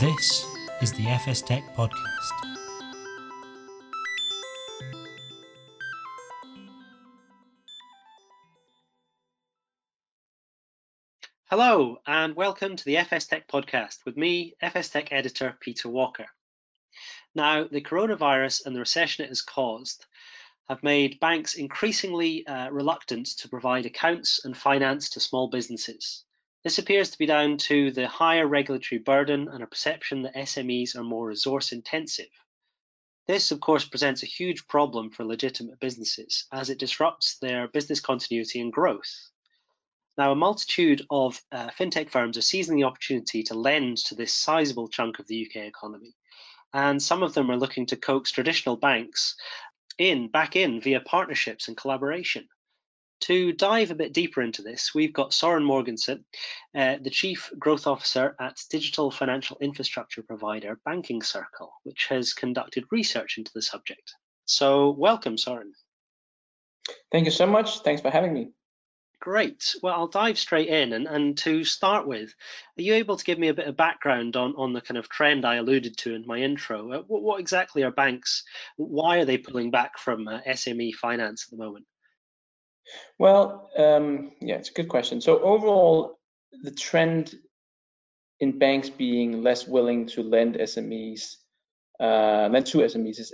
This is the FS Tech Podcast. Hello and welcome to the FS Tech Podcast with me, FS Tech editor Peter Walker. Now, the coronavirus and the recession it has caused have made banks increasingly reluctant to provide accounts and finance to small businesses. This appears to be down to the higher regulatory burden and a perception that SMEs are more resource intensive. This, of course, presents a huge problem for legitimate businesses as it disrupts their business continuity and growth. Now, a multitude of FinTech firms are seizing the opportunity to lend to this sizable chunk of the UK economy, and some of them are looking to coax traditional banks back in via partnerships and collaboration. To dive a bit deeper into this, we've got Søren Mogensen, the Chief Growth Officer at digital financial infrastructure provider Banking Circle, which has conducted research into the subject. So welcome, Søren. Thank you so much. Thanks for having me. Great. Well, I'll dive straight in. And to start with, are you able to give me a bit of background on the kind of trend I alluded to in my intro? What exactly are banks? Why are they pulling back from SME finance at the moment? Well, yeah, it's a good question. So overall, the trend in banks being less willing to lend to SMEs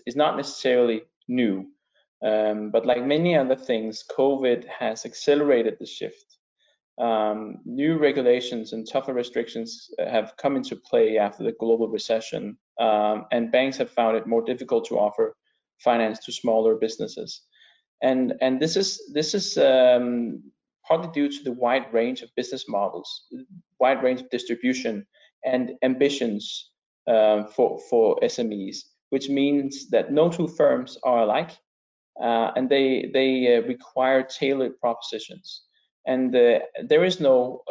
is not necessarily new. But like many other things, COVID has accelerated the shift. New regulations and tougher restrictions have come into play after the global recession, and banks have found it more difficult to offer finance to smaller businesses. And this is partly due to the wide range of business models, wide range of distribution and ambitions for SMEs, which means that no two firms are alike, and they require tailored propositions. And there is no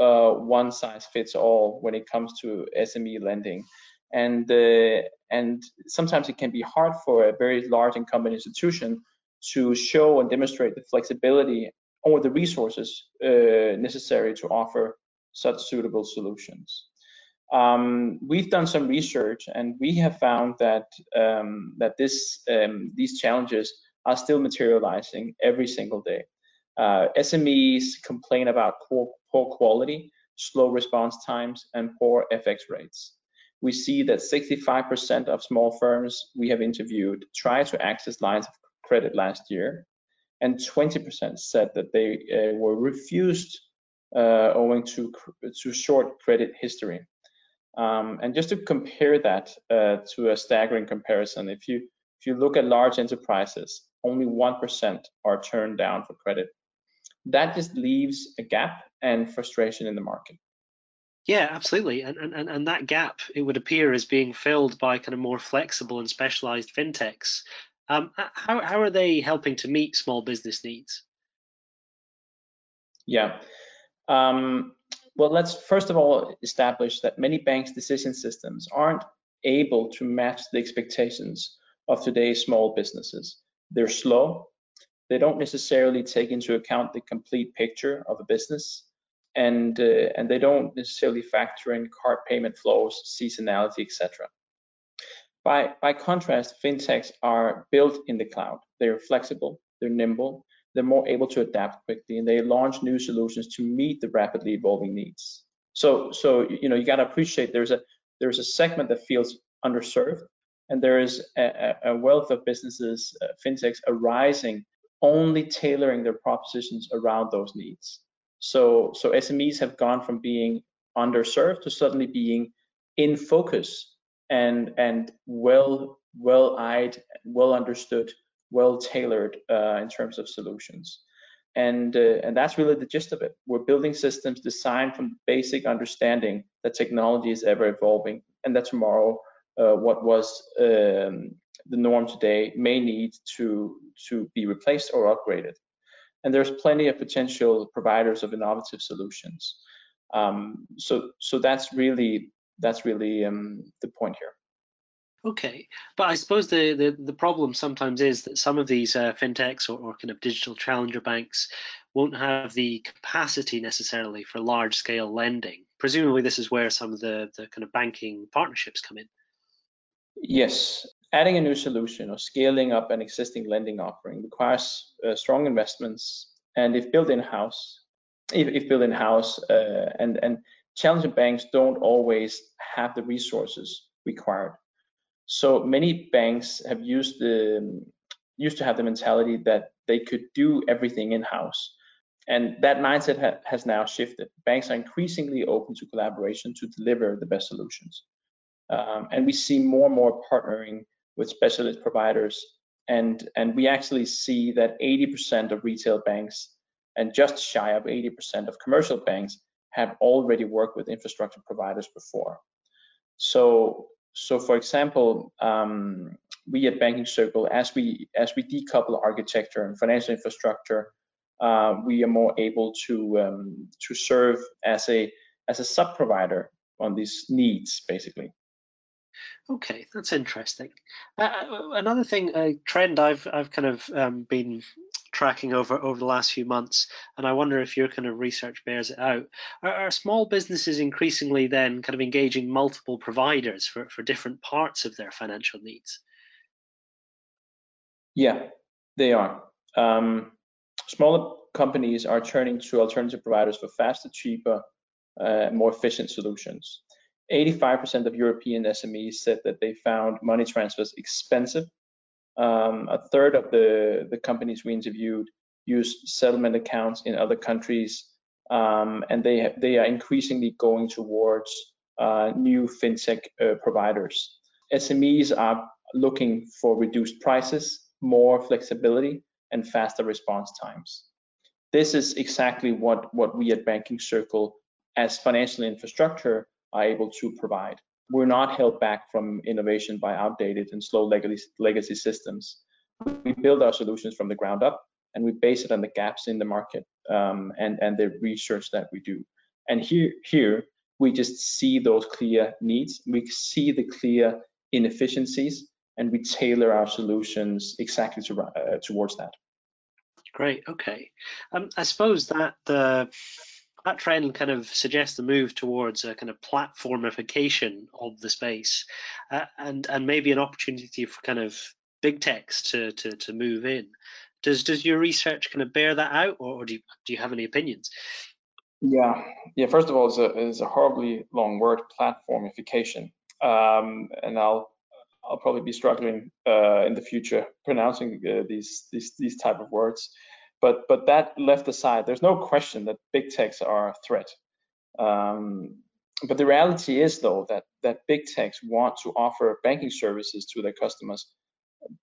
one size fits all when it comes to SME lending. And sometimes it can be hard for a very large incumbent institution to show and demonstrate the flexibility or the resources necessary to offer such suitable solutions. We've done some research, and we have found that these challenges are still materializing every single day. SMEs complain about poor quality, slow response times, and poor FX rates. We see that 65% of small firms we have interviewed try to access lines of credit last year, and 20% said that they were refused owing to short credit history. And just to compare that to a staggering comparison, if you look at large enterprises, only 1% are turned down for credit. That just leaves a gap and frustration in the market. Yeah, absolutely. And that gap, it would appear, is being filled by kind of more flexible and specialized fintechs. How are they helping to meet small business needs? Yeah. Well, let's first of all establish that many banks' decision systems aren't able to match the expectations of today's small businesses. They're slow. They don't necessarily take into account the complete picture of a business, and they don't necessarily factor in card payment flows, seasonality, etc. By contrast, fintechs are built in the cloud. They're flexible, they're nimble, they're more able to adapt quickly, and they launch new solutions to meet the rapidly evolving needs. So you know, you got to appreciate there's a segment that feels underserved, and there is a wealth of businesses, fintechs arising, only tailoring their propositions around those needs. So SMEs have gone from being underserved to suddenly being in focus and well-eyed, well-understood, well-tailored in terms of solutions. And that's really the gist of it. We're building systems designed from basic understanding that technology is ever evolving, and that tomorrow, what was the norm today may need to be replaced or upgraded. And there's plenty of potential providers of innovative solutions. So that's really the point here. Okay, but I suppose the problem sometimes is that some of these fintechs or kind of digital challenger banks won't have the capacity necessarily for large scale lending presumably this is where some of the kind of banking partnerships come in. Yes, adding a new solution or scaling up an existing lending offering requires strong investments, and if built in-house, and challenger banks don't always have the resources required. So many banks have used to have the mentality that they could do everything in-house, and that mindset has now shifted. Banks are increasingly open to collaboration to deliver the best solutions, and we see more and more partnering with specialist providers, and we actually see that 80% of retail banks and just shy of 80% of commercial banks have already worked with infrastructure providers before. So for example, we at Banking Circle, as we decouple architecture and financial infrastructure, we are more able to serve as a sub provider on these needs, basically. Okay, that's interesting. Another thing, a trend I've kind of been tracking over the last few months, and I wonder if your kind of research bears it out. Are small businesses increasingly then kind of engaging multiple providers for different parts of their financial needs? Yeah, they are. Smaller companies are turning to alternative providers for faster, cheaper, more efficient solutions. 85% of European SMEs said that they found money transfers expensive. A third of the companies we interviewed use settlement accounts in other countries, and they are increasingly going towards new FinTech providers. SMEs are looking for reduced prices, more flexibility, and faster response times. This is exactly what we at Banking Circle as financial infrastructure are able to provide. We're not held back from innovation by outdated and slow legacy systems. We build our solutions from the ground up, and we base it on the gaps in the market and the research that we do. And here we just see those clear needs. We see the clear inefficiencies, and we tailor our solutions exactly towards that. Great. Okay. I suppose that that trend kind of suggests the move towards a kind of platformification of the space, and maybe an opportunity for kind of big techs to move in. Does your research kind of bear that out, or do you have any opinions? Yeah. First of all, it's a horribly long word, platformification, and I'll probably be struggling in the future pronouncing these type of words. But that left aside, there's no question that big techs are a threat. But the reality is, though, that big techs want to offer banking services to their customers,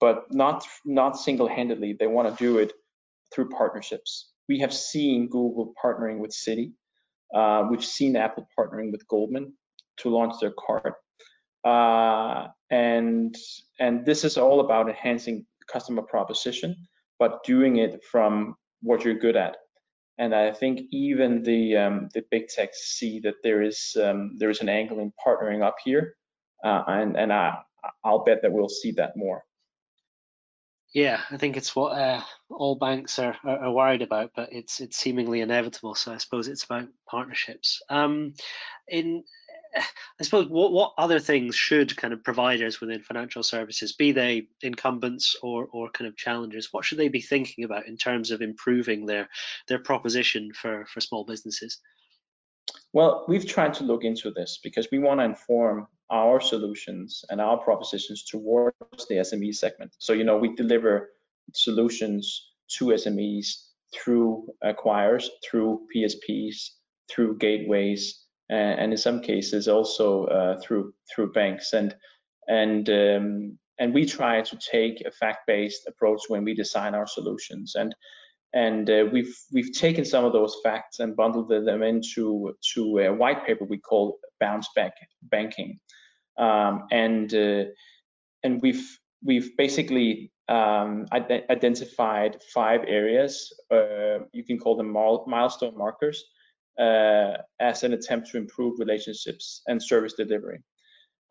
but not single-handedly. They want to do it through partnerships. We have seen Google partnering with Citi. We've seen Apple partnering with Goldman to launch their card. And this is all about enhancing customer proposition, but doing it from what you're good at. And I think even the big techs see that there is an angle in partnering up here, and I'll bet that we'll see that more. Yeah, I think it's what all banks are worried about, but it's seemingly inevitable. So I suppose it's about partnerships. I suppose what other things should kind of providers within financial services, be they incumbents or kind of challengers, what should they be thinking about in terms of improving their proposition for small businesses? Well, we've tried to look into this because we want to inform our solutions and our propositions towards the SME segment. So, you know, we deliver solutions to SMEs through acquirers, through PSPs, through gateways, and in some cases also through banks, and we try to take a fact-based approach when we design our solutions, and we've taken some of those facts and bundled them into a white paper we call Bounce Back Banking, and we've basically identified 5 areas. You can call them milestone markers, as an attempt to improve relationships and service delivery.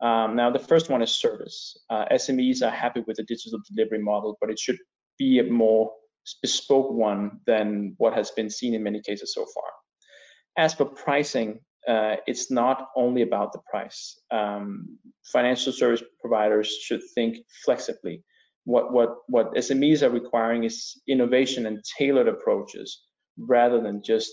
Now, the first one is service. SMEs are happy with the digital delivery model, but it should be a more bespoke one than what has been seen in many cases so far. As for pricing, it's not only about the price. Financial service providers should think flexibly. What SMEs are requiring is innovation and tailored approaches, rather than just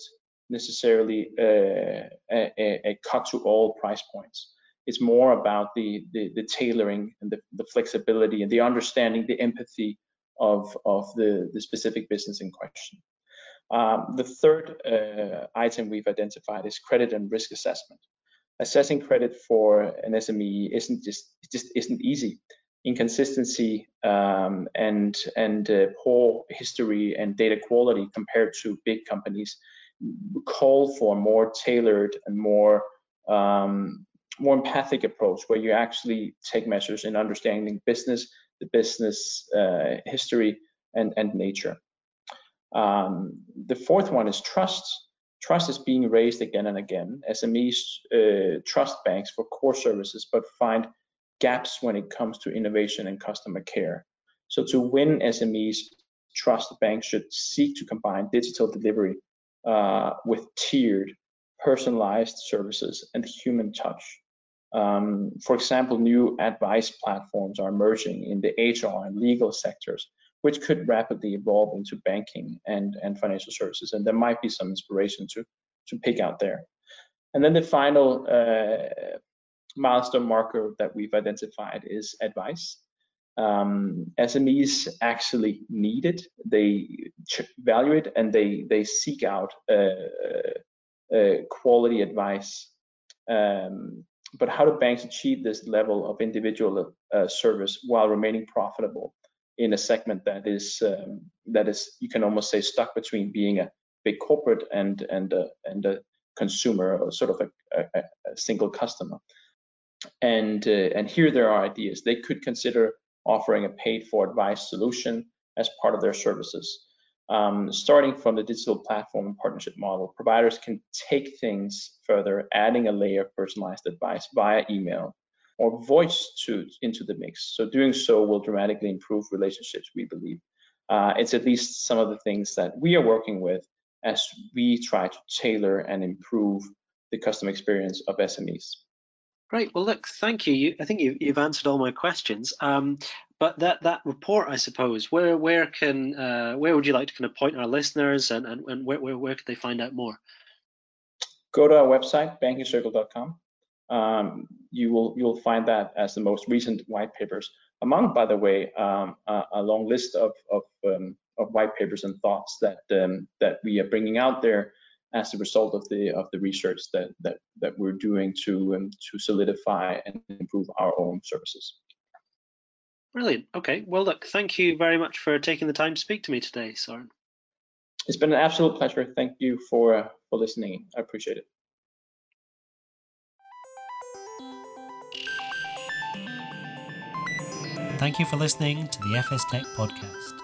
necessarily a cut to all price points. It's more about the tailoring and the flexibility and the understanding, the empathy of the specific business in question. The third item we've identified is credit and risk assessment. Assessing credit for an SME just isn't easy. Inconsistency and poor history and data quality compared to big companies call for a more tailored and more empathic approach, where you actually take measures in understanding business, the business history and nature. The fourth one is trust. Trust is being raised again and again. SMEs trust banks for core services, but find gaps when it comes to innovation and customer care. So to win SMEs trust, banks should seek to combine digital delivery with tiered, personalized services and human touch. For example, new advice platforms are emerging in the HR and legal sectors, which could rapidly evolve into banking and financial services. And there might be some inspiration to pick out there. And then the final milestone marker that we've identified is advice. SMEs actually need it, they value it, and they seek out quality advice. But how do banks achieve this level of individual service while remaining profitable in a segment that is, you can almost say, stuck between being a big corporate and a consumer, or sort of a single customer? And here there are ideas. They could consider offering a paid-for-advice solution as part of their services. Starting from the digital platform and partnership model, providers can take things further, adding a layer of personalized advice via email or voice into the mix. So doing so will dramatically improve relationships, we believe. It's at least some of the things that we are working with as we try to tailor and improve the customer experience of SMEs. Great. Well, look, thank you. I think you've answered all my questions. But that report, I suppose, where would you like to kind of point our listeners, and where could they find out more? Go to our website, bankingcircle.com. You'll find that as the most recent white papers, among, by the way, a long list of white papers and thoughts that we are bringing out there as a result of the research that we're doing to solidify and improve our own services. Brilliant. Okay. Well, look, thank you very much for taking the time to speak to me today, Søren. It's been an absolute pleasure. Thank you for listening. I appreciate it. Thank you for listening to the FS Tech Podcast.